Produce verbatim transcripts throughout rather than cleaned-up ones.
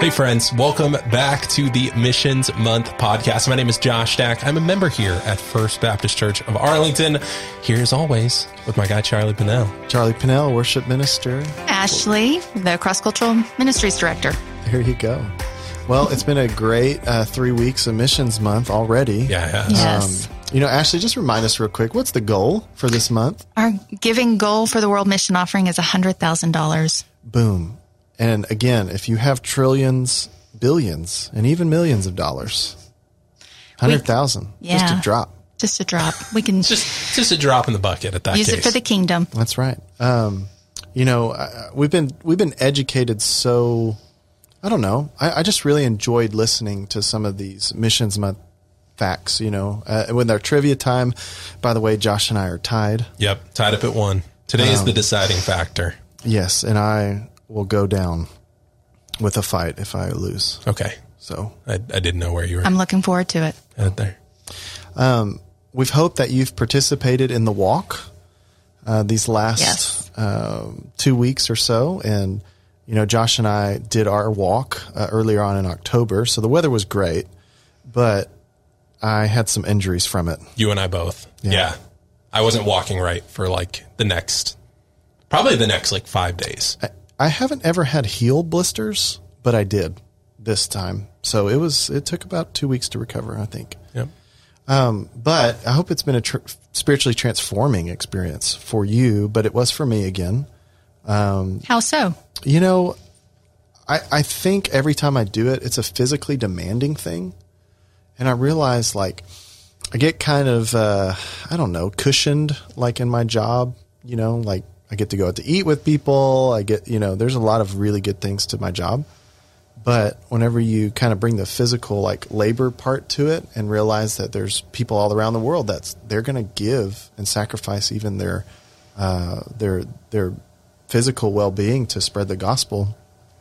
Hey friends, welcome back to the Missions Month podcast. My name is Josh Stack. I'm a member here at First Baptist Church of Arlington. Here as always with my guy, Charlie Pinnell. Charlie Pinnell, worship minister. Ashley, the cross-cultural ministries director. There you go. Well, it's been a great uh, three weeks of Missions Month already. Yeah, yeah. Yes. Um, You know, Ashley, just remind us real quick, what's the goal for this month? Our giving goal for the World Mission Offering is one hundred thousand dollars. Boom. And again, if you have trillions, billions, and even millions of dollars, one hundred thousand, yeah, just a drop. Just a drop. We can just just a drop in the bucket at that use case. Use it for the kingdom. That's right. Um, you know, uh, we've been we've been educated so, I don't know, I, I just really enjoyed listening to some of these Missions Month facts, you know, uh, when they're trivia time. By the way, Josh and I are tied. Yep. Tied up at one. Today um, is the deciding factor. Yes. And I will go down with a fight if I lose. Okay. So I, I didn't know where you were. I'm looking forward to it. Out there. Um, we've hoped that you've participated in the walk, uh, these last, yes, um, two weeks or so. And, you know, Josh and I did our walk uh, earlier on in October. So the weather was great, but I had some injuries from it. You and I both. Yeah. yeah. I wasn't walking right for like the next, probably the next like five days. I, I haven't ever had heel blisters, but I did this time. So it was, it took about two weeks to recover, I think. Yep. Um, but I hope it's been a tr- spiritually transforming experience for you, but it was for me again. Um, How so? You know, I, I think every time I do it, it's a physically demanding thing. And I realized, like, I get kind of, uh, I don't know, cushioned, like, in my job, you know, like, I get to go out to eat with people. I get, you know, there's a lot of really good things to my job. But whenever you kind of bring the physical, like, labor part to it and realize that there's people all around the world that's, they're going to give and sacrifice even their, uh, their, their physical well-being to spread the gospel.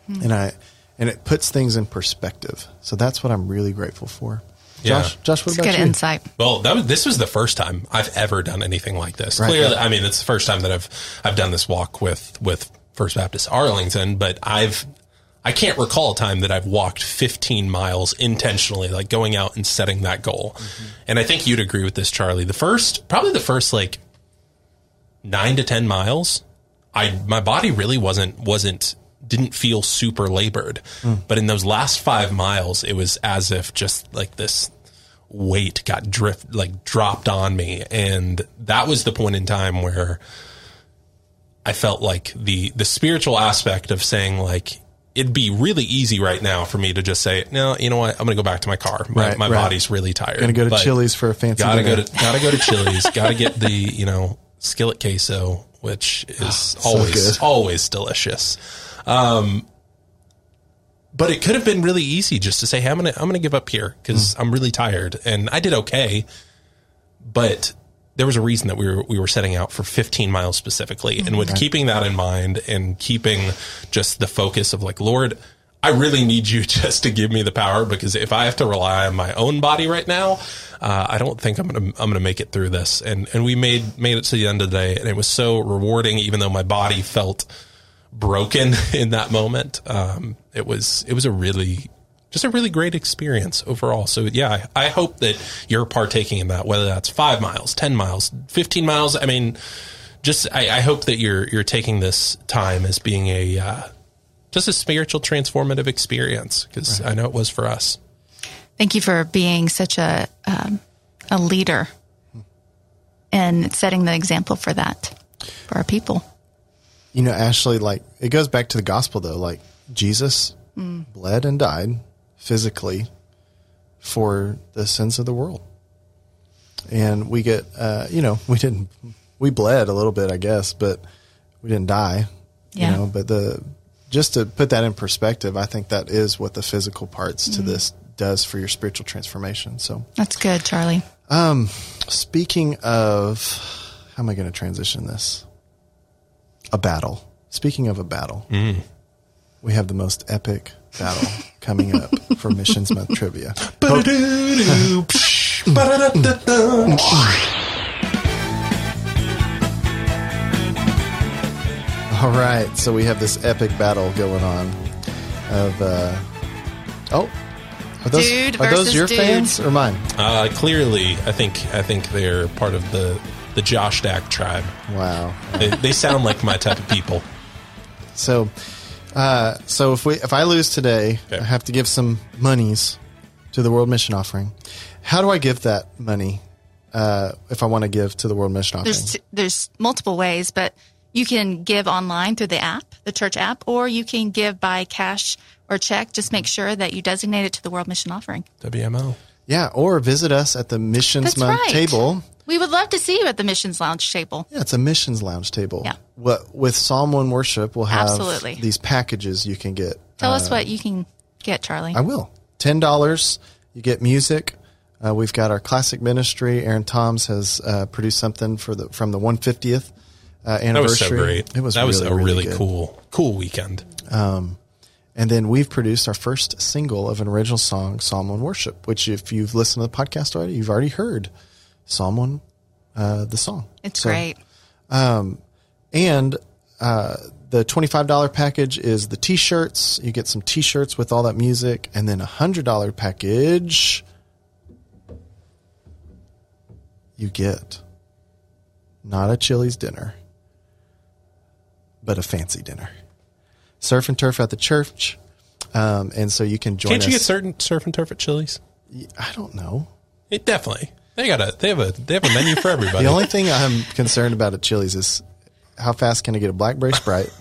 Mm. And I, and it puts things in perspective. So that's what I'm really grateful for. Josh, yeah. Josh, what about you? It's good insight. Well, that was, this was the first time I've ever done anything like this. Right. Clearly, I mean, it's the first time that I've I've done this walk with, with First Baptist Arlington, but I've I can't recall a time that I've walked fifteen miles intentionally, like going out and setting that goal. Mm-hmm. And I think you'd agree with this, Charlie. The first, probably the first like nine to ten miles, I my body really wasn't wasn't. didn't feel super labored, mm. but in those last five miles, it was as if just like this weight got drift, like dropped on me. And that was the point in time where I felt like the, the spiritual aspect of saying, like, it'd be really easy right now for me to just say, no, you know what? I'm going to go back to my car. My, right, my right. body's really tired. Going to go to Chili's for a fancy gotta dinner. Go to, gotta go to Chili's. Gotta get the, you know, skillet queso, which is oh, always, so always delicious. Um, but it could have been really easy just to say, hey, I'm going to, I'm going to give up here because mm. I'm really tired, and I did okay, but there was a reason that we were, we were setting out for fifteen miles specifically. Mm-hmm. And with right. keeping that in mind and keeping just the focus of like, Lord, I really need you just to give me the power, because if I have to rely on my own body right now, uh, I don't think I'm going to, I'm going to make it through this. And, and we made, made it to the end of the day, and it was so rewarding, even though my body felt broken in that moment. Um, it was, it was a really, just a really great experience overall. So yeah, I, I hope that you're partaking in that, whether that's five miles, ten miles, fifteen miles. I mean, just, I, I hope that you're, you're taking this time as being a, uh, just a spiritual transformative experience. 'Cause right. I know it was for us. Thank you for being such a, um, a leader and setting the example for that, for our people. You know, Ashley, like, it goes back to the gospel, though. Like, Jesus mm. bled and died physically for the sins of the world. And we get, uh, you know, we didn't, we bled a little bit, I guess, but we didn't die. Yeah. You know, but the, just to put that in perspective, I think that is what the physical parts mm. to this does for your spiritual transformation. So that's good, Charlie. Um, speaking of, how am I going to transition this? A battle. Speaking of a battle, mm. we have the most epic battle coming up for Missions Month Trivia. All right. So we have this epic battle going on of uh, Oh, are those, dude versus are those your dude. fans or mine? Uh, clearly, I think I think they're part of the the Josh Stack tribe. Wow, they, they sound like my type of people. So, uh, so if we if I lose today, okay. I have to give some monies to the World Mission Offering. How do I give that money? Uh, if I want to give to the World Mission Offering, there's, t- there's multiple ways, but you can give online through the app, the church app, or you can give by cash or check. Just make sure that you designate it to the World Mission Offering. W M O. Yeah, or visit us at the Missions That's Month right. table. We would love to see you at the Missions Lounge table. Yeah, it's a Missions Lounge table. Yeah. What, with Psalm One Worship, we'll have Absolutely. these packages you can get. Tell uh, us what you can get, Charlie. I will. ten dollars, you get music. Uh, we've got our classic ministry. Aaron Toms has uh, produced something for the from the one hundred fiftieth uh, anniversary. That was so great. It was that really, was a really, really cool, cool weekend. Um, and then we've produced our first single of an original song, Psalm One Worship, which if you've listened to the podcast already, you've already heard Psalm One, uh, the song. It's so great. Um, and uh, the twenty-five dollars package is the T-shirts. You get some T-shirts with all that music, and then a one hundred dollars package. You get not a Chili's dinner, but a fancy dinner. Surf and turf at the church. Um, and so you can join Can't us. Can't you get certain surf and turf at Chili's? I don't know. It definitely. They got a, they have a, they have a menu for everybody. The only thing I'm concerned about at Chili's is how fast can I get a blackberry Sprite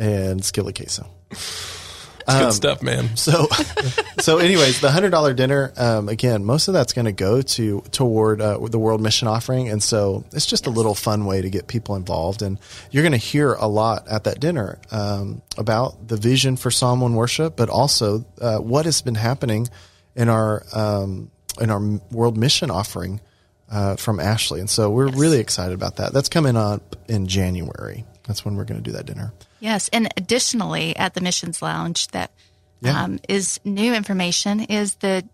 and skillet queso. It's um, good stuff, man. So, so anyways, the one hundred dollars dinner, um, again, most of that's going to go to toward uh, the World Mission Offering. And so it's just yes. a little fun way to get people involved. And you're going to hear a lot at that dinner um, about the vision for Psalm One Worship, but also uh, what has been happening in our um, in our World Mission Offering uh, from Ashley. And so we're yes. really excited about that. That's coming up in January. That's when we're going to do that dinner. Yes, and additionally at the Missions Lounge that yeah. um, is new information is the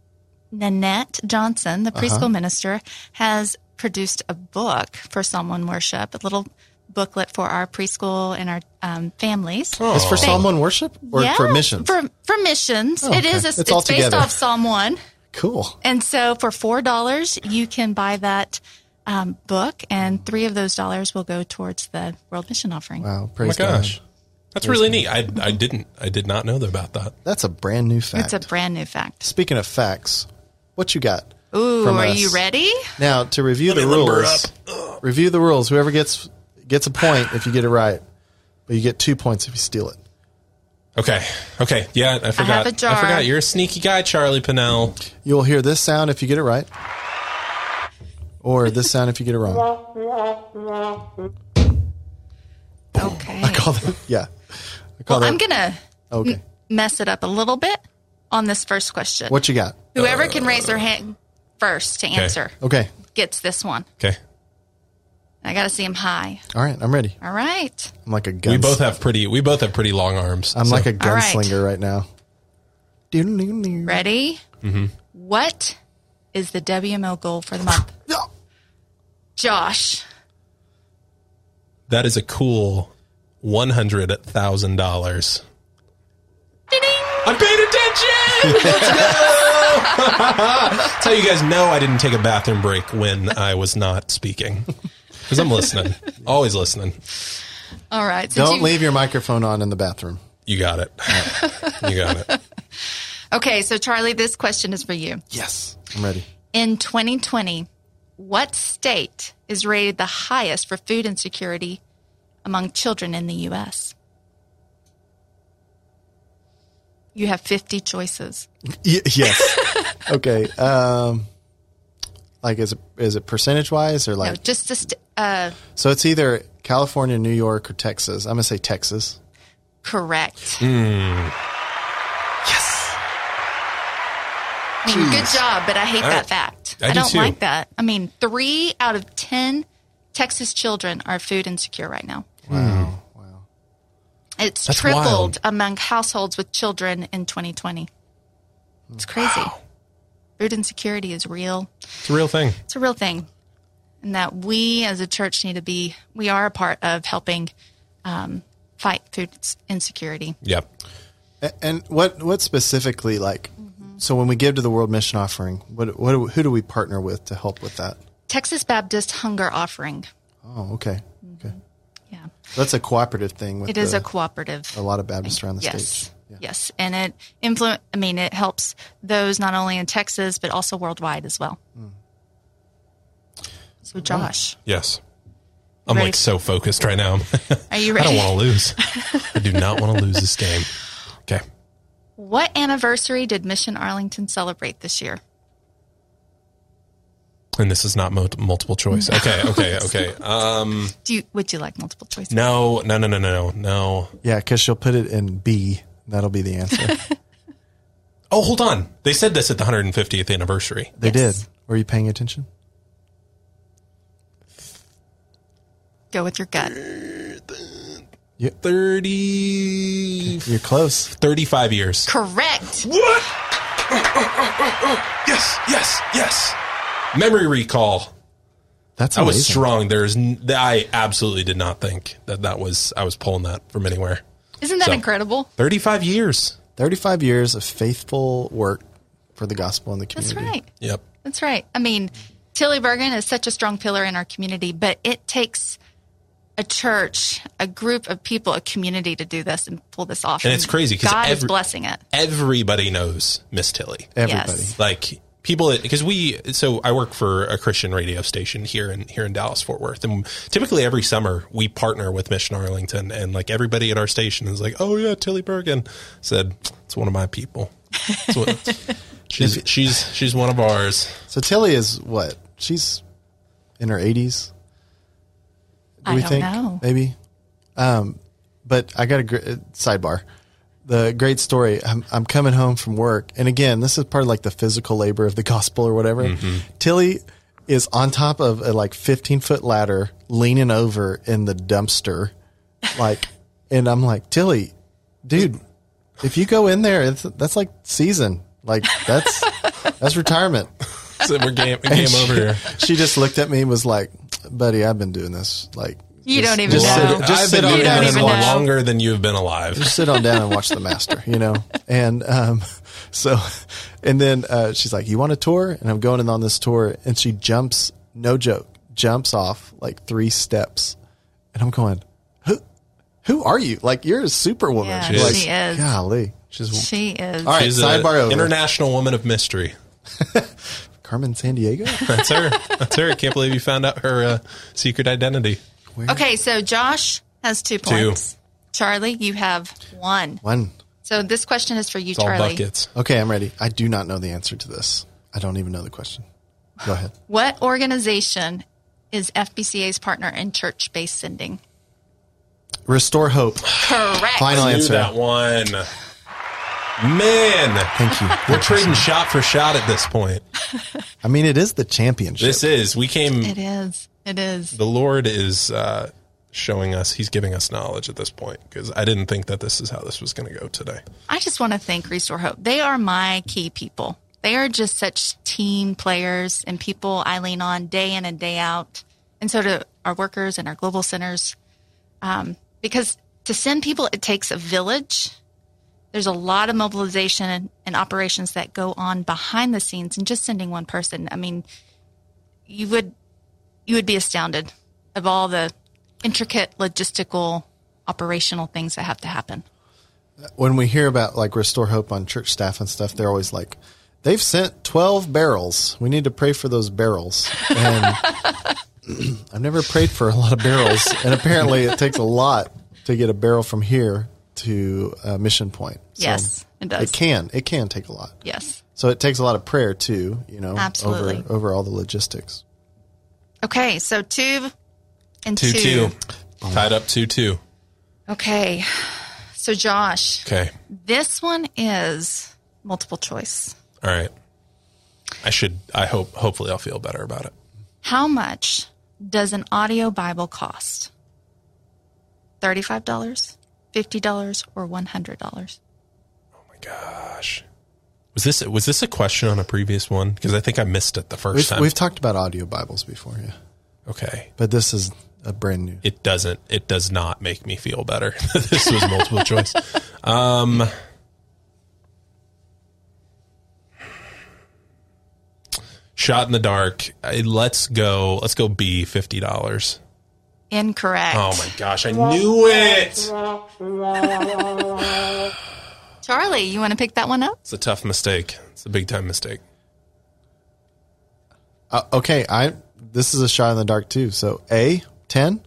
Nanette Johnson, the preschool uh-huh. minister, has produced a book for Psalm One Worship, a little booklet for our preschool and our um, families. Oh. It's for they, Psalm One Worship or yeah, for missions? For, for missions. Oh, okay. It is. A, it's it's all based together. Off Psalm one. Cool. And so for four dollars, you can buy that um, book, and three of those dollars will go towards the World Mission Offering. Wow, praise oh my God. gosh. That's really neat. I I didn't I did not know about that. That's a brand new fact. It's a brand new fact. Speaking of facts, what you got? Ooh, from are us? You ready? Now to review Let the rules. Review the rules. Whoever gets gets a point if you get it right, but you get two points if you steal it. Okay. Okay. Yeah, I forgot. I, have a jar. I forgot. You're a sneaky guy, Charlie Pinnell. You'll hear this sound if you get it right, or this sound if you get it wrong. Okay. I call that. Yeah. Well, that, I'm going to okay. m- mess it up a little bit on this first question. What you got? Whoever uh, can raise their hand first to okay. answer okay. gets this one. Okay. I got to see him high. All right. I'm ready. All right. I'm like a gunslinger. We both have pretty, we both have pretty long arms. I'm so. like a gunslinger right. right now. Ready? Mm-hmm. What is the W M O goal for the month? Josh. That is a cool one hundred thousand dollars. I'm paying attention! Let's go! That's how you guys know I didn't take a bathroom break when I was not speaking. Because I'm listening. Always listening. All right. So Don't you... leave your microphone on in the bathroom. You got it. You got it. Okay, so Charlie, this question is for you. Yes, I'm ready. In twenty twenty... what state is rated the highest for food insecurity among children in the U S? You have fifty choices. Y- yes. Okay. Um, like, is it, is it percentage-wise or like? No, just a st- uh, so it's either California, New York, or Texas. I'm going to say Texas. Correct. Mm. Yes. I mean, good job, but I hate I, that fact. I, I don't do like that. I mean, three out of ten Texas children are food insecure right now. Wow. Mm. Wow. It's That's tripled wild. among households with children in twenty twenty. It's crazy. Wow. Food insecurity is real. It's a real thing. It's a real thing. And that we as a church need to be, we are a part of helping um, fight food insecurity. Yep. And what what specifically, like, mm-hmm. so when we give to the World Mission Offering, what, what do we, who do we partner with to help with that? Texas Baptist Hunger Offering. Oh, okay. Mm-hmm. Okay. Yeah. So that's a cooperative thing. With it is the, a cooperative. A lot of Baptists thing. around the yes. state. Yeah. Yes. And it influ- I mean, it helps those not only in Texas, but also worldwide as well. Mm. So Josh. Yes. I'm Ready? like so focused right now. Are you ready? I don't want to lose. I do not want to lose this game. Okay. What anniversary did Mission Arlington celebrate this year? And this is not multiple choice. No, okay, okay, okay. Um, do you, would you like multiple choice? No, no, no, no, no, no. Yeah, because she'll put it in B. That'll be the answer. Oh, hold on. They said this at the one hundred fiftieth anniversary. They yes. did. Were you paying attention? Go with your gut. Yep. thirty You're close. thirty-five years. Correct. What? Oh, oh, oh, oh, oh. Yes, yes, yes. Memory recall. That's amazing. I was strong. There's, I absolutely did not think that that was, I was pulling that from anywhere. Isn't that so, incredible? thirty-five years. thirty-five years of faithful work for the gospel in the community. That's right. Yep. That's right. I mean, Tilly Bergen is such a strong pillar in our community, but it takes a church, a group of people, a community to do this and pull this off. And, and it's crazy because God every, is blessing it. Everybody knows Miss Tilly. Everybody. Yes. Like, people that, because we, so I work for a Christian radio station here in here in Dallas, Fort Worth, and typically every summer we partner with Mission Arlington, and like everybody at our station is like, "Oh yeah, Tilly Bergen said it's one of my people. What, she's she's she's one of ours." So Tilly is what? She's in her eighties. Do I we don't think know. Maybe, um, but I got a gr- sidebar. The great story. I'm, I'm coming home from work. And again, this is part of like the physical labor of the gospel or whatever. Mm-hmm. Tilly is on top of a like fifteen foot ladder leaning over in the dumpster. Like, and I'm like, Tilly, dude, if you go in there, it's, that's like season. Like that's, that's retirement. So we're game, we're game she, over here. She just looked at me and was like, buddy, I've been doing this. Like, You just, don't even just know. Sit, just I've been on this longer than you've been alive. Just sit on down and watch The Master, you know? And um, so, and then uh, she's like, you want a tour? And I'm going on this tour. And she jumps, no joke, jumps off like three steps. And I'm going, who Who are you? Like, you're a superwoman. Yeah, she like, is. Golly. She's, she is. All right, she's sidebar over. International woman of mystery. Carmen Sandiego? That's her. That's her. I can't believe you found out her uh, secret identity. Where? Okay, so Josh has two points. Two. Charlie, you have one. One. So this question is for you, it's Charlie. All buckets. Okay, I'm ready. I do not know the answer to this. I don't even know the question. Go ahead. What organization is F B C A's partner in church-based sending? Restore Hope. Correct. Final answer. I knew that one. Man. Thank you. We're trading shot for shot at this point. I mean, it is the championship. This is. We came. It is. It is. The Lord is uh, showing us. He's giving us knowledge at this point because I didn't think that this is how this was going to go today. I just want to thank Restore Hope. They are my key people. They are just such team players and people I lean on day in and day out. And so do our workers and our global centers. Um, because to send people, it takes a village. There's a lot of mobilization and, and operations that go on behind the scenes. And just sending one person, I mean, you would... You would be astounded of all the intricate logistical, operational things that have to happen. When we hear about like Restore Hope on church staff and stuff, they're always like, they've sent twelve barrels. We need to pray for those barrels. And I've never prayed for a lot of barrels. And apparently it takes a lot to get a barrel from here to a mission point. So yes, it does. It can. It can take a lot. Yes. So it takes a lot of prayer too, you know, Absolutely. over, over all the logistics. Okay, so two and two. Two, two. Oh. Tied up two, two. Okay, so Josh. Okay. This one is multiple choice. All right. I should, I hope, hopefully I'll feel better about it. How much does an audio Bible cost? thirty-five dollars, fifty dollars, or one hundred dollars? Oh my gosh. Was this was this a question on a previous one? Because I think I missed it the first we've, time. We've talked about audio Bibles before, yeah. Okay, but this is a brand new. It doesn't. It does not make me feel better. This was multiple choice. Um, shot in the dark. Let's go. Let's go be fifty dollars. Incorrect. Oh my gosh. I knew it. Charlie, you want to pick that one up? It's a tough mistake. It's a big time mistake. Uh, okay. I, this is a shot in the dark too. So A, ten.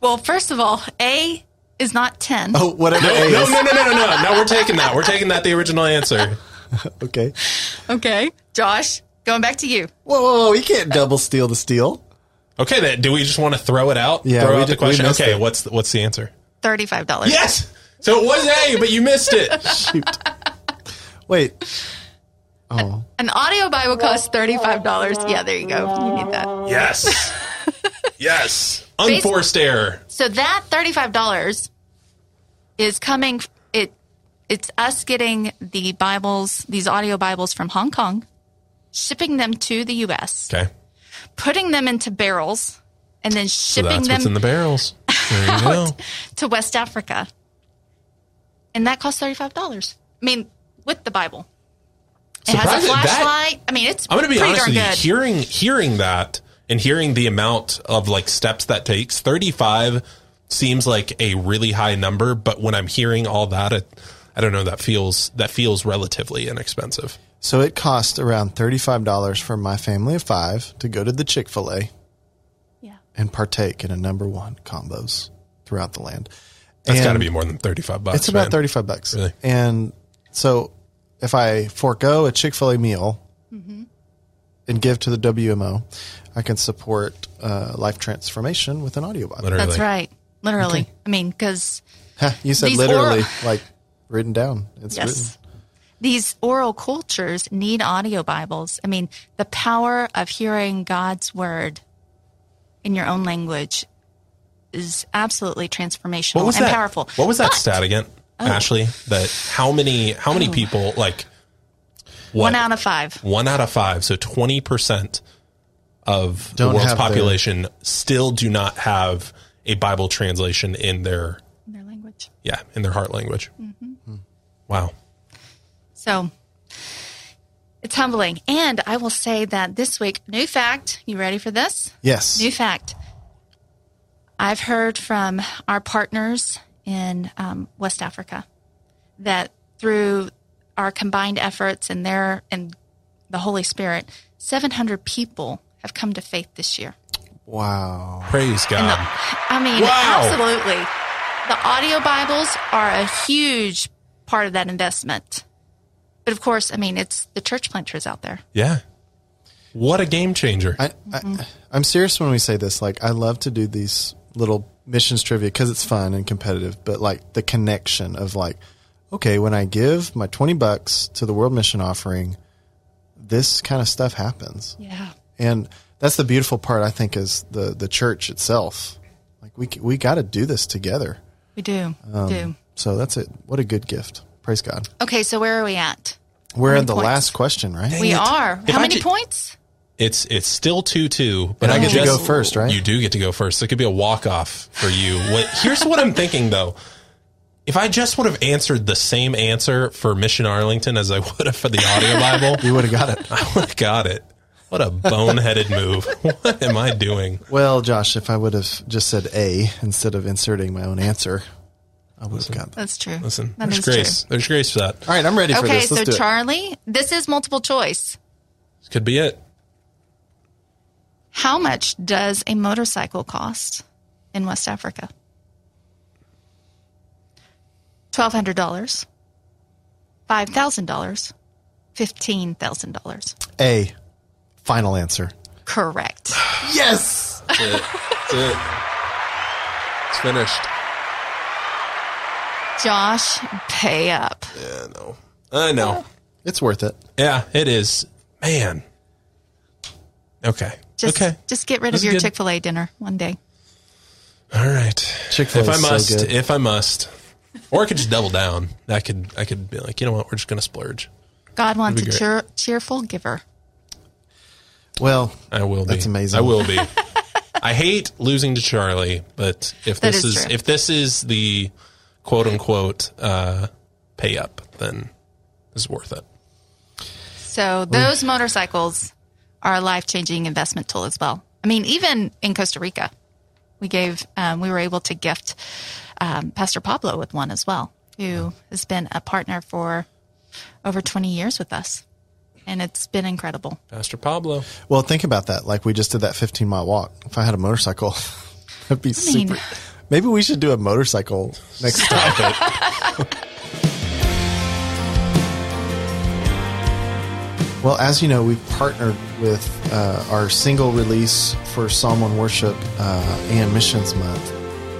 Well, first of all, A is not ten. Oh, whatever. No, A no, is. no, no, no, no, no. No, we're taking that. We're taking that. The original answer. Okay. Okay. Josh, going back to you. Whoa, whoa, whoa. You can't double steal the steal. Okay, then. Do we just want to throw it out? Yeah. Throw out the question? Okay, it. what's the, what's the answer? thirty-five dollars. Yes! So it was A, but you missed it. Shoot. Wait. Oh. An, an audio Bible costs thirty-five dollars. Yeah, there you go. You need that. Yes. Yes. Unforced Basically, error. So that thirty-five dollars is coming, it it's us getting the Bibles, these audio Bibles from Hong Kong, shipping them to the U S. Okay. Putting them into barrels and then shipping so that's them what's in the barrels. There you go. To West Africa. And that costs thirty-five dollars. I mean, with the Bible. It has a flashlight. That, I mean, it's I'm gonna be pretty honest darn with you. Good. Hearing hearing that and hearing the amount of like steps that takes, thirty-five seems like a really high number, but when I'm hearing all that, it, I don't know, that feels that feels relatively inexpensive. So it cost around thirty-five dollars for my family of five to go to the Chick-fil-A yeah. and partake in a number one combos throughout the land. That's got to be more than thirty-five bucks. It's about man. thirty-five bucks. Really? And so if I forego a Chick-fil-A meal mm-hmm. and give to the W M O, I can support uh, life transformation with an audio Bible. Literally. That's right. Literally. Okay. I mean, because... You said literally, oral- like written down. It's yes. written. These oral cultures need audio Bibles. I mean, the power of hearing God's word in your own language is absolutely transformational and that, powerful. What was that but, stat again, oh. Ashley? That how many how many oh. people like what? One out of five. One out of five. So twenty percent of don't the world's population their... still do not have a Bible translation in their in their language. Yeah, in their heart language. Mm-hmm. Hmm. Wow. So it's humbling. And I will say that this week, new fact, you ready for this? Yes. New fact. I've heard from our partners in um, West Africa that through our combined efforts and their and the Holy Spirit, seven hundred people have come to faith this year. Wow. Praise God. The, I mean, wow. Absolutely. The audio Bibles are a huge part of that investment. But of course, I mean, it's the church planters out there. Yeah. What a game changer. I, mm-hmm. I, I'm serious when we say this. Like, I love to do these little missions trivia because it's fun and competitive. But like the connection of like, okay, when I give my twenty bucks to the World Mission Offering, this kind of stuff happens. Yeah. And that's the beautiful part, I think, is the, the church itself. Like we, we got to do this together. We do. Um, do. So that's it. What a good gift. Praise God. Okay, so where are we at? We're at the points? last question, right? Dang we it. are. If How I many ju- points? It's it's still two two. But and I get just, to go first, right? You do get to go first. It could be a walk-off for you. What, here's what I'm thinking, though. If I just would have answered the same answer for Mission Arlington as I would have for the audio Bible. You would have got it. I would have got it. What a boneheaded move. What am I doing? Well, Josh, if I would have just said A instead of inserting my own answer... I would have got that. That's true. Listen, that there's grace. True. There's grace for that. All right, I'm ready for okay, this. Okay, so Charlie, it. this is multiple choice. This could be it. How much does a motorcycle cost in West Africa? twelve hundred dollars, five thousand dollars, fifteen thousand dollars. A, final answer. Correct. Yes! That's it. That's it. It's finished. Josh, pay up. Yeah, no. I know. It's worth it. Yeah, it is. Man. Okay. Just, okay. Just get rid this of your good. Chick-fil-A dinner one day. All right. Chick-fil-A If I must, so if I must. Or I could just double down. I could I could be like, you know what? We're just going to splurge. God wants a cheer, cheerful giver. Well, I will be. That's amazing. I will be. I hate losing to Charlie, but if that this is, is if this is the... quote unquote, uh, pay up, then it's worth it. So those motorcycles are a life-changing investment tool as well. I mean, even in Costa Rica, we gave, um, we were able to gift um, Pastor Pablo with one as well, who has been a partner for over twenty years with us. And it's been incredible. Pastor Pablo. Well, think about that. Like, we just did that fifteen mile walk. If I had a motorcycle, that'd be I super. Mean, maybe we should do a motorcycle next time. Well, as you know, we've partnered with uh, our single release for Psalm One Worship uh, and Missions Month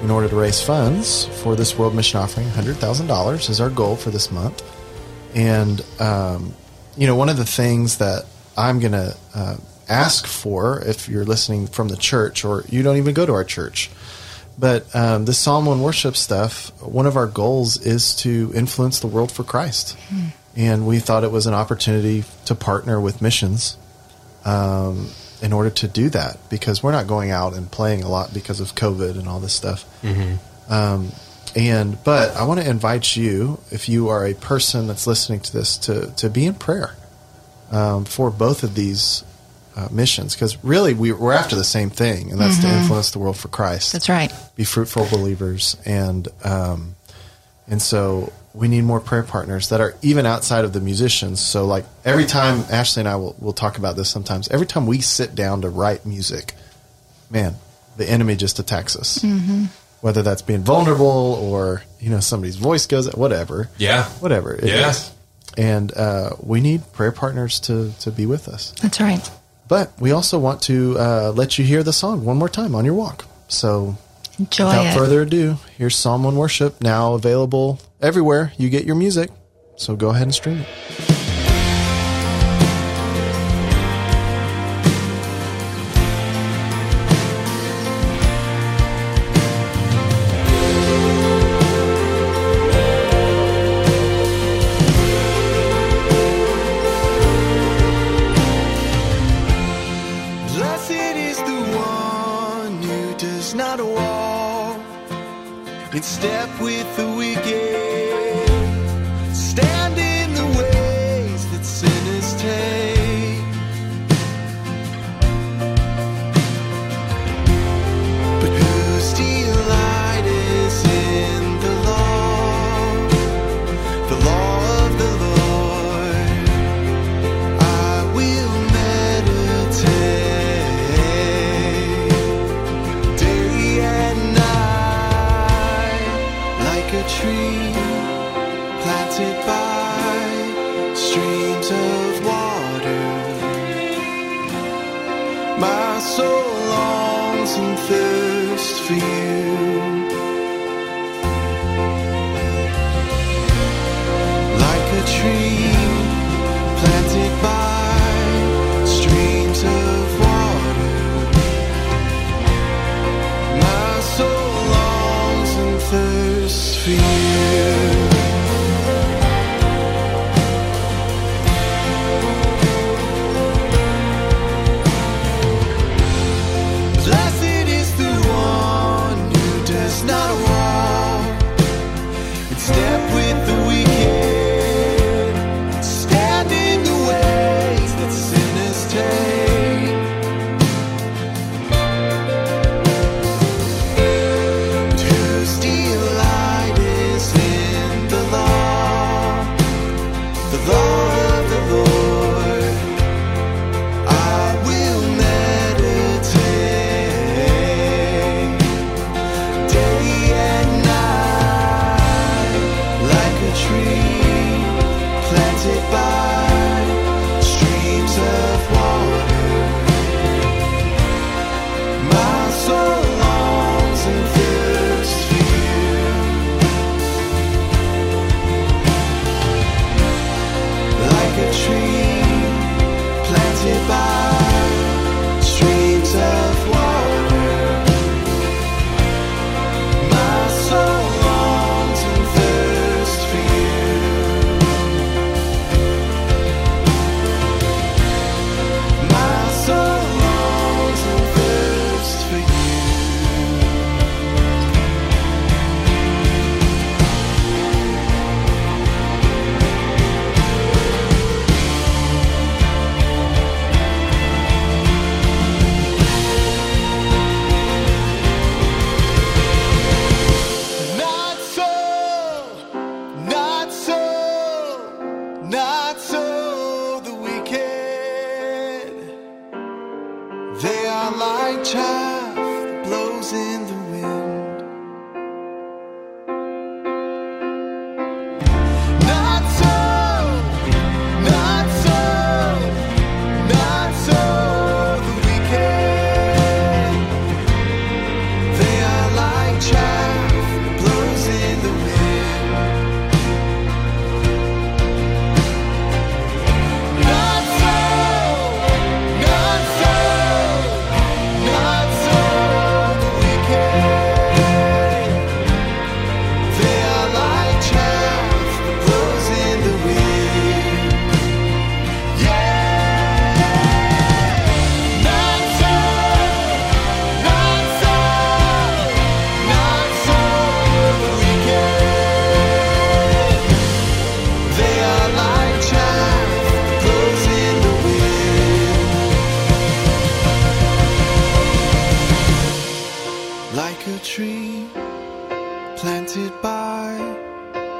in order to raise funds for this World Mission Offering. one hundred thousand dollars is our goal for this month. And, um, you know, one of the things that I'm going to uh, ask for, if you're listening from the church or you don't even go to our church, but um, the Psalm One Worship stuff, one of our goals is to influence the world for Christ. Hmm. And we thought it was an opportunity to partner with missions um, in order to do that, because we're not going out and playing a lot because of COVID and all this stuff. Mm-hmm. Um, and but I want to invite you, if you are a person that's listening to this, to to be in prayer um, for both of these uh, missions, because really we, we're after the same thing, and that's mm-hmm. to influence the world for Christ. That's right. Be fruitful believers, and um, and so. We need more prayer partners that are even outside of the musicians. So like every time Ashley and I will we'll talk about this sometimes, every time we sit down to write music, man, the enemy just attacks us, mm-hmm. whether that's being vulnerable or, you know, somebody's voice goes, whatever. Yeah. Whatever it yeah. is. And uh, we need prayer partners to, to be with us. That's right. But we also want to uh, let you hear the song one more time on your walk. So enjoy without it. Further ado, here's Psalm One Worship, now available everywhere you get your music, so go ahead and stream it. Blessed is the one who does not walk in step with the wicked. Step with the weekend.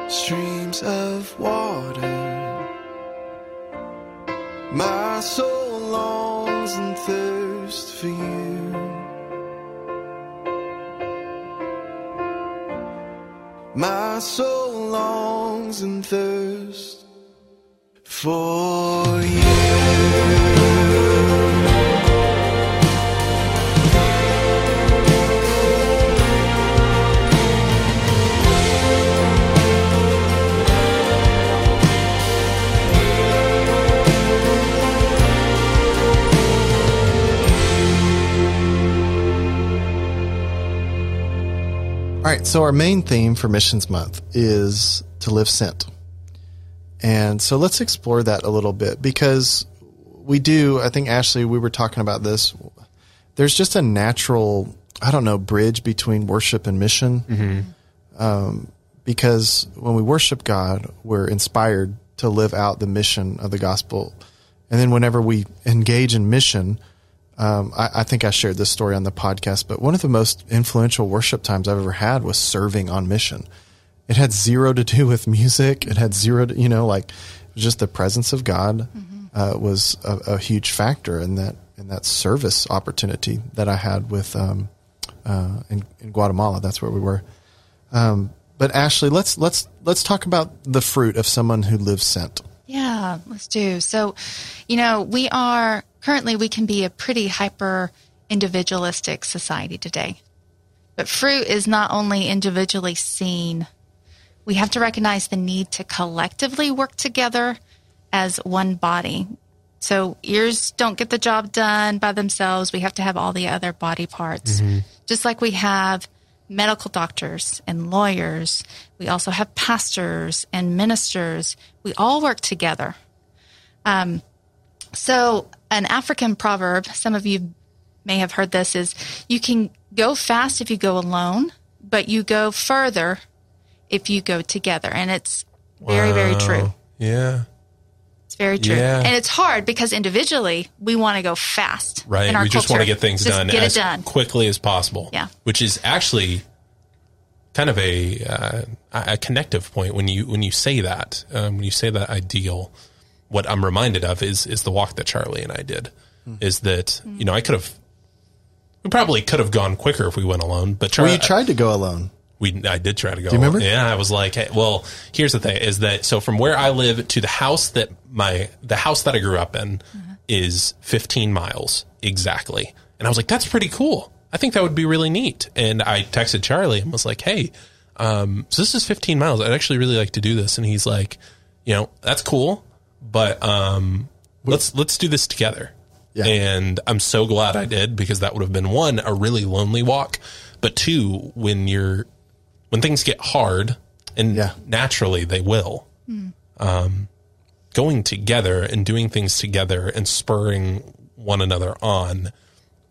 streams of water. My soul longs and thirsts for you. My soul longs and thirsts for you. All right, so our main theme for Missions Month is to live sent. And so let's explore that a little bit, because we do, I think, Ashley, we were talking about this. There's just a natural, I don't know, bridge between worship and mission. Mm-hmm. Um, because when we worship God, we're inspired to live out the mission of the gospel. And then whenever we engage in mission, Um, I, I think I shared this story on the podcast, but one of the most influential worship times I've ever had was serving on mission. It had zero to do with music. It had zero to, you know, like just the presence of God mm-hmm. uh, was a, a huge factor in that, in that service opportunity that I had with, um, uh, in, in Guatemala. That's where we were. Um, but Ashley, let's, let's, let's talk about the fruit of someone who lives sent. Yeah, let's do. So, you know, we are, currently, we can be a pretty hyper-individualistic society today. But fruit is not only individually seen. We have to recognize the need to collectively work together as one body. So ears don't get the job done by themselves. We have to have all the other body parts. Mm-hmm. Just like we have medical doctors and lawyers, we also have pastors and ministers. We all work together. Um, so... An African proverb, some of you may have heard this, is you can go fast if you go alone, but you go further if you go together. And it's very, wow. very true. Yeah. It's very true. Yeah. And it's hard because individually we want to go fast. Right. In our we culture. Just want to get things just done get as done. quickly as possible. Yeah. Which is actually kind of a, uh, a connective point when you, when you say that, um, when you say that ideal. What I'm reminded of is, is the walk that Charlie and I did mm. is that, you know, I could have, we probably could have gone quicker if we went alone, but Charlie, well, you tried to go alone. We, I did try to go. Do you alone. remember? Yeah. I was like, hey, well, here's the thing is that, so from where I live to the house that my, the house that I grew up in mm-hmm. is fifteen miles exactly. And I was like, that's pretty cool. I think that would be really neat. And I texted Charlie and was like, hey, um, so this is fifteen miles. I'd actually really like to do this. And he's like, you know, that's cool. But um, let's let's do this together. Yeah. And I'm so glad I did, because that would have been, one, a really lonely walk. But two, when you're when things get hard, and yeah. naturally they will, mm. um, going together and doing things together and spurring one another on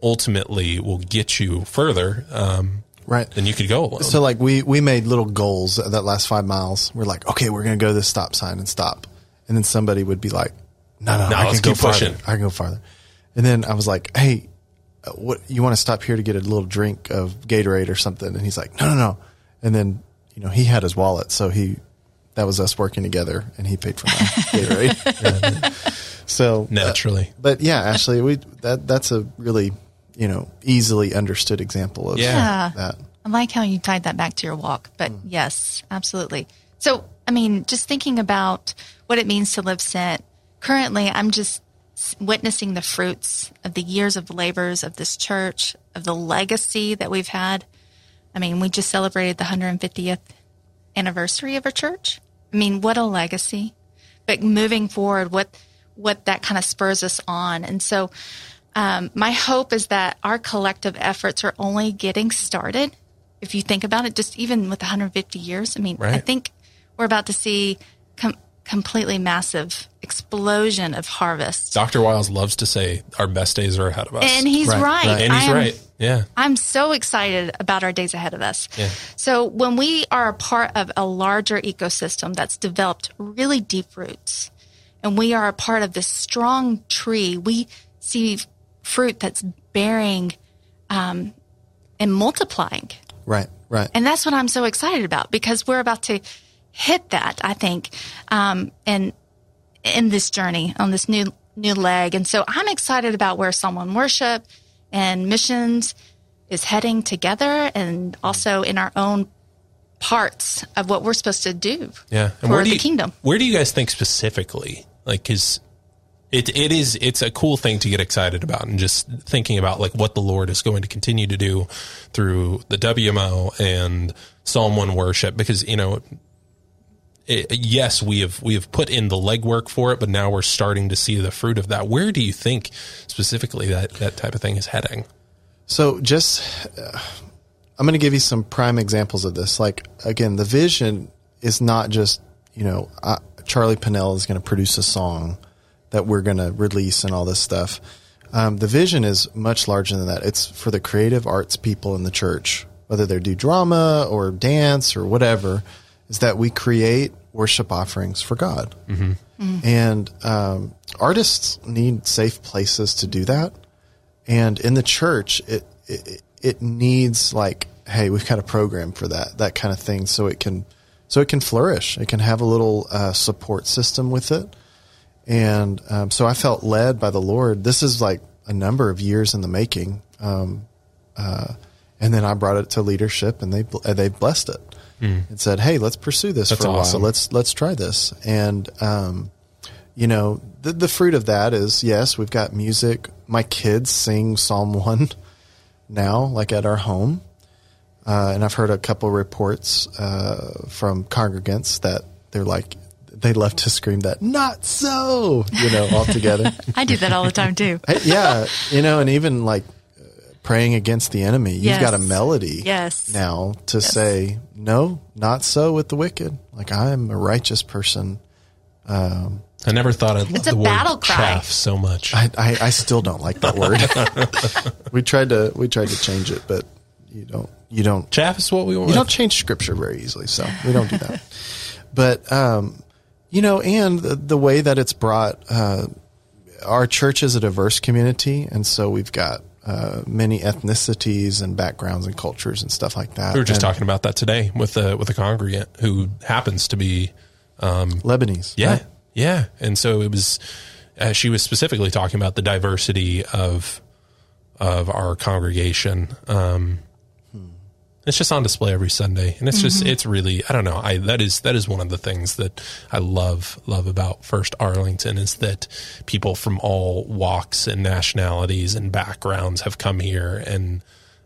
ultimately will get you further. Um Right. Then you could go alone. So like we, we made little goals that last five miles. We're like, okay, we're going to go to this stop sign and stop. And then somebody would be like, no, no, no I can let's go keep farther. Pushing. I can go farther. And then I was like, hey, what, you want to stop here to get a little drink of Gatorade or something? And he's like, no, no, no. And then, you know, he had his wallet. So he, that was us working together, and he paid for my Gatorade. And so naturally, uh, but yeah, Ashley, we, that, that's a really, you know, easily understood example of yeah. that. I like how you tied that back to your walk, but mm. yes, absolutely. So, I mean, just thinking about what it means to live sent. Currently, I'm just witnessing the fruits of the years of labors of this church, of the legacy that we've had. I mean, we just celebrated the one hundred fiftieth anniversary of our church. I mean, what a legacy. But moving forward, what what that kind of spurs us on. And so um, my hope is that our collective efforts are only getting started. If you think about it, just even with one hundred fifty years, I mean, right. I think we're about to see com- completely massive explosion of harvest. Doctor Wiles loves to say our best days are ahead of us. And he's right. right. right. And he's am, right. Yeah. I'm so excited about our days ahead of us. Yeah. So when we are a part of a larger ecosystem that's developed really deep roots, and we are a part of this strong tree, we see fruit that's bearing um, and multiplying. Right, right. And that's what I'm so excited about, because we're about to hit that, I think, um, in in this journey on this new new leg. And so I'm excited about where Psalm One Worship and missions is heading together, and also in our own parts of what we're supposed to do yeah. and for do the you, kingdom. Where do you guys think specifically? Like, because it it is it's a cool thing to get excited about, and just thinking about like what the Lord is going to continue to do through the W M O and Psalm One Worship, because you know. It, yes, we have we have put in the legwork for it, but now we're starting to see the fruit of that. Where do you think specifically that, that type of thing is heading? So just, uh, I'm going to give you some prime examples of this. Like, again, the vision is not just, you know, I, Charlie Pinnell is going to produce a song that we're going to release and all this stuff. Um, the vision is much larger than that. It's for the creative arts people in the church, whether they do drama or dance or whatever, is that we create worship offerings for God. Mm-hmm. Mm-hmm. And um, artists need safe places to do that. And in the church, it, it it needs like, hey, we've got a program for that, that kind of thing. So it can, so it can flourish. It can have a little uh, support system with it. And um, so I felt led by the Lord. This is like a number of years in the making. Um, uh, and then I brought it to leadership, and they, they blessed it. Mm. And said, "Hey, let's pursue this That's for a awesome. while. Let's let's try this." And um, you know, the, the fruit of that is yes, we've got music. My kids sing Psalm One now, like at our home, uh, and I've heard a couple reports uh, from congregants that they're like they love to scream that "Not so," you know, all together. I do that all the time too. Yeah, you know, and even like. Praying against the enemy. You've yes. got a melody yes. now to yes. say, no, not so with the wicked. Like, I'm a righteous person. Um, I never thought I'd love the word chaff so much. I, I, I still don't like that word. we tried to we tried to change it, but you don't. You don't chaff is what we want. You don't change scripture very easily, so we don't do that. But, um, you know, and the, the way that it's brought, uh, our church is a diverse community, and so we've got Uh, many ethnicities and backgrounds and cultures and stuff like that. We were just and, talking about that today with a with a congregant who happens to be um, Lebanese. Yeah, right? yeah. And so it was. Uh, she was specifically talking about the diversity of of our congregation. Um, hmm. It's just on display every Sunday, and it's mm-hmm. just it's really I don't know. I that is that is one of the things that I love love about First Arlington is that people from all walks and nationalities and backgrounds have come here, and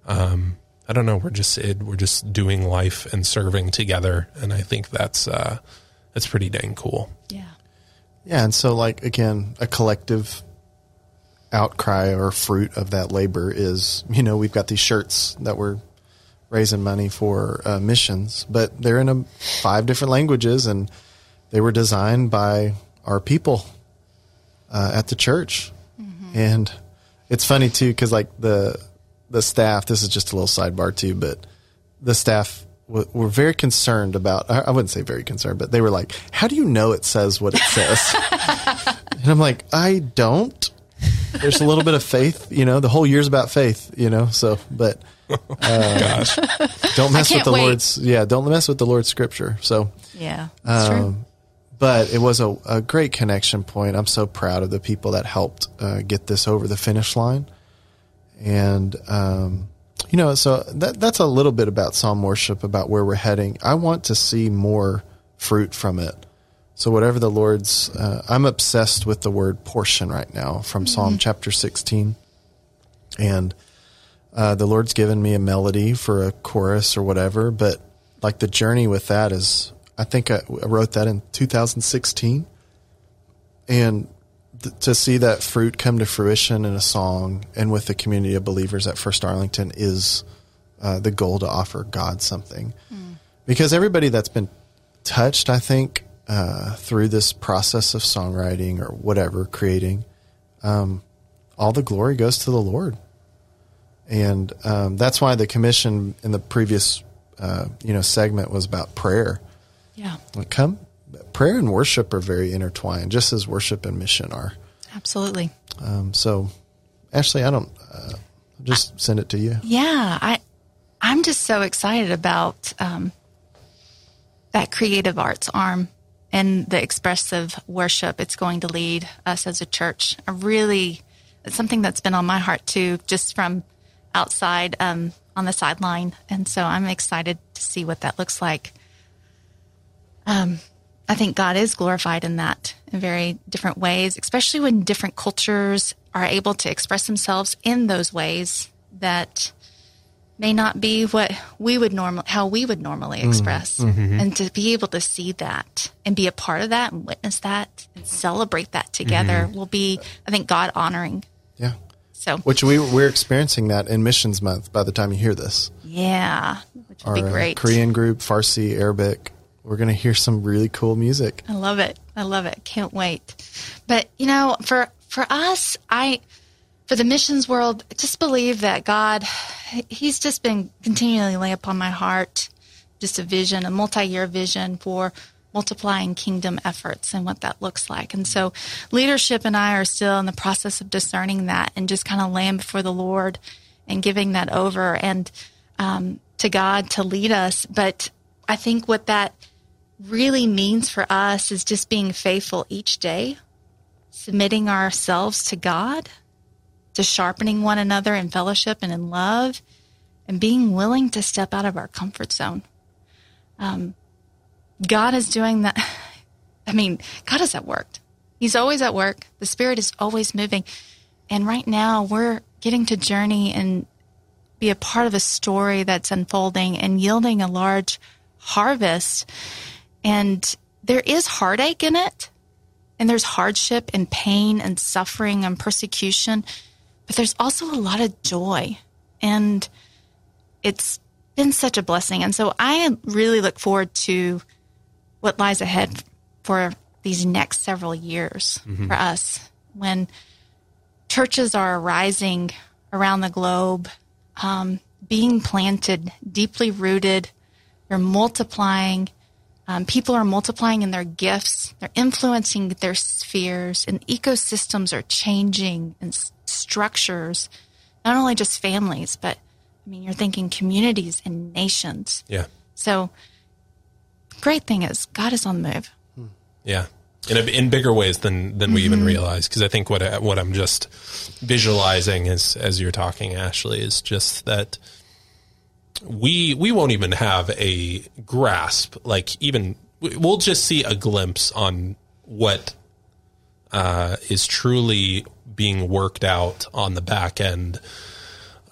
um, I don't know. We're just it, we're just doing life and serving together, and I think that's uh, that's pretty dang cool. Yeah, yeah. And so, like again, a collective outcry or fruit of that labor is you know we've got these shirts that we're raising money for uh, missions, but they're in a, five different languages, and they were designed by our people uh, at the church. Mm-hmm. And it's funny too, because like the the staff, this is just a little sidebar too, but the staff w- were very concerned about. I wouldn't say very concerned, but they were like, "How do you know it says what it says?" And I'm like, "I don't." There's a little bit of faith, you know, the whole year's about faith, you know, so, but, uh, gosh, don't mess with the wait. Lord's. Yeah. Don't mess with the Lord's scripture. So, yeah, that's um, true. But it was a, a great connection point. I'm so proud of the people that helped uh, get this over the finish line. And, um, you know, so that, that's a little bit about Psalm Worship, about where we're heading. I want to see more fruit from it. So whatever the Lord's, uh, I'm obsessed with the word portion right now from mm-hmm. Psalm chapter sixteen. And uh, the Lord's given me a melody for a chorus or whatever. But like the journey with that is, I think I, I wrote that in two thousand sixteen. And th- to see that fruit come to fruition in a song and with the community of believers at First Arlington is uh, the goal, to offer God something. Mm. Because everybody that's been touched, I think, Uh, through this process of songwriting or whatever, creating, um, all the glory goes to the Lord. And um, that's why the commission in the previous uh, you know segment was about prayer. Yeah. Like come, prayer and worship are very intertwined, just as worship and mission are. Absolutely. Um, so, Ashley, I don't, uh, I'll just I, send it to you. Yeah, I, I'm just so excited about um, that creative arts arm and the expressive worship it's going to lead us as a church. I really, it's something that's been on my heart too, just from outside um, on the sideline. And so I'm excited to see what that looks like. Um, I think God is glorified in that in very different ways, especially when different cultures are able to express themselves in those ways that may not be what we would normally, how we would normally express. Mm-hmm. And to be able to see that and be a part of that and witness that and celebrate that together mm-hmm. will be, I think, God honoring. Yeah. So, which we we're experiencing that in Missions Month by the time you hear this. Yeah. Which would Our, be great. Uh, Korean group, Farsi, Arabic. We're going to hear some really cool music. I love it. I love it. Can't wait. But you know, for, for us, I, for the missions world, just believe that God, he's just been continually laying upon my heart, just a vision, a multi-year vision for multiplying kingdom efforts and what that looks like. And so leadership and I are still in the process of discerning that and just kind of laying before the Lord and giving that over and um, to God to lead us. But I think what that really means for us is just being faithful each day, submitting ourselves to God, to sharpening one another in fellowship and in love, and being willing to step out of our comfort zone. Um, God is doing that. I mean, God is at work. He's always at work. The Spirit is always moving. And right now we're getting to journey and be a part of a story that's unfolding and yielding a large harvest. And there is heartache in it. And there's hardship and pain and suffering and persecution. But there's also a lot of joy, and it's been such a blessing. And so I really look forward to what lies ahead for these next several years mm-hmm. for us when churches are arising around the globe, um, being planted, deeply rooted, they're multiplying. Um, people are multiplying in their gifts. They're influencing their spheres, and ecosystems are changing and structures, not only just families, but I mean, you're thinking communities and nations. Yeah. So great thing is God is on the move. Yeah. In, a, in bigger ways than, than we mm-hmm. even realize. Cause I think what, I, what I'm just visualizing as, as you're talking, Ashley, is just that we, we won't even have a grasp. Like even we'll just see a glimpse on what uh, is truly being worked out on the back end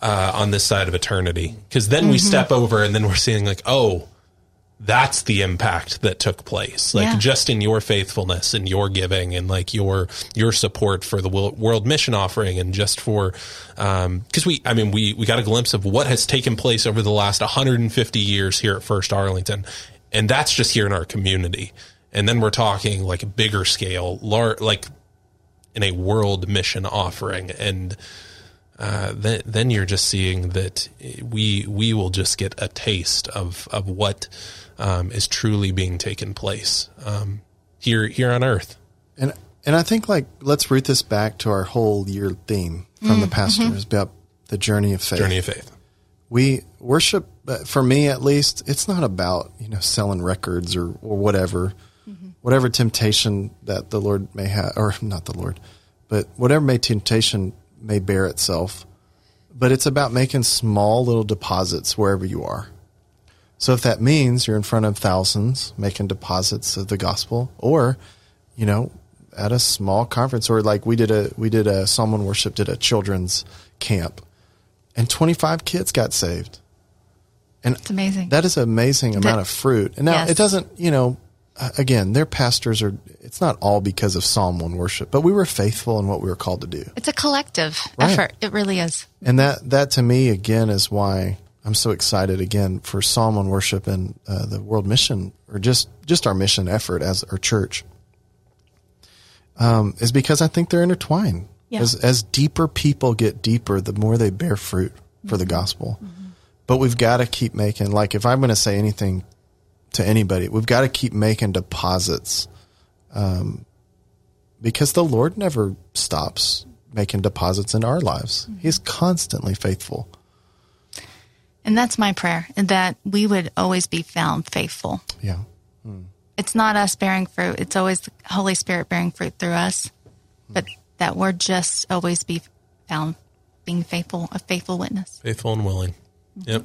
uh, on this side of eternity. Because then mm-hmm. we step over and then we're seeing like, oh, that's the impact that took place. Like yeah. just in your faithfulness and your giving and like your your support for the World Mission Offering and just for um, because we I mean, we, we got a glimpse of what has taken place over the last one hundred fifty years here at First Arlington. And that's just here in our community. And then we're talking like a bigger scale, lar- like in a world mission offering. And uh, then, then you're just seeing that we we will just get a taste of, of what um, is truly being taken place um, here here on earth. And and I think like, let's root this back to our whole year theme from mm, the pastors mm-hmm. about the journey of faith. Journey of faith. We worship, for me at least, it's not about, you know, selling records or, or whatever. Whatever temptation that the Lord may have, or not the Lord, but whatever may temptation may bear itself, but it's about making small little deposits wherever you are. So if that means you're in front of thousands making deposits of the gospel, or, you know, at a small conference, or like we did a, we did a, Psalm One Worship did a children's camp and twenty-five kids got saved. And it's amazing. That is an amazing that, amount of fruit. And now yes. it doesn't, you know, again, their pastors are, it's not all because of Psalm One Worship, but we were faithful in what we were called to do. It's a collective right. effort. It really is. And that, that to me, again, is why I'm so excited again for Psalm One Worship and uh, the world mission, or just, just our mission effort as our church, um, is because I think they're intertwined. Yeah. As, as deeper people get deeper, the more they bear fruit for mm-hmm. the gospel. Mm-hmm. But we've got to keep making, like, if I'm going to say anything to anybody, we've got to keep making deposits, um, because the Lord never stops making deposits in our lives. Mm-hmm. He's constantly faithful. And that's my prayer, that we would always be found faithful. Yeah. Mm. It's not us bearing fruit. It's always the Holy Spirit bearing fruit through us. But that we're just always be found being faithful, a faithful witness. Faithful and willing. Yep.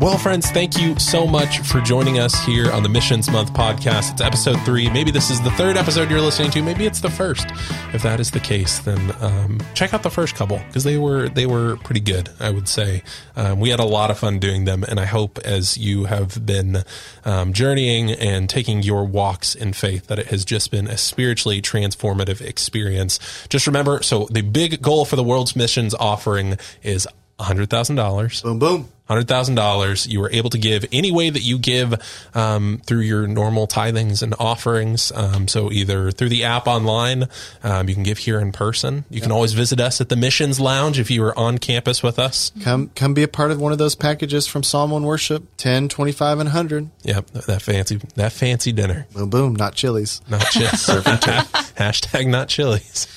Well, friends, thank you so much for joining us here on the Missions Month podcast. It's episode three. Maybe this is the third episode you're listening to. Maybe it's the first. If that is the case, then um, check out the first couple because they were they were pretty good, I would say. Um, we had a lot of fun doing them, and I hope as you have been um, journeying and taking your walks in faith that it has just been a spiritually transformative experience. Just remember, so the big goal for the World's Missions Offering is one hundred thousand dollars. Boom, boom. one hundred thousand dollars. You were able to give any way that you give um, through your normal tithings and offerings. Um, so either through the app online, um, you can give here in person. You yeah. can always visit us at the Missions Lounge if you are on campus with us. Come come be a part of one of those packages from Psalm One Worship, ten, twenty-five, and one hundred. Yep, that fancy that fancy dinner. Boom, boom, not Chili's. Not Chili's. Hashtag not Chili's.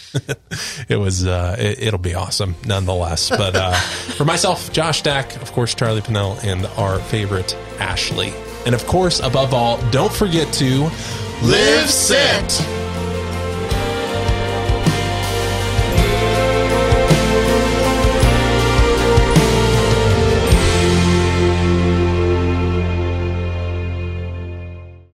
It was, uh, it, it'll be awesome nonetheless. But uh, for myself, Josh Stack, of course, Charlie Pinnell, and our favorite, Ashley. And of course, above all, don't forget to Live Sent.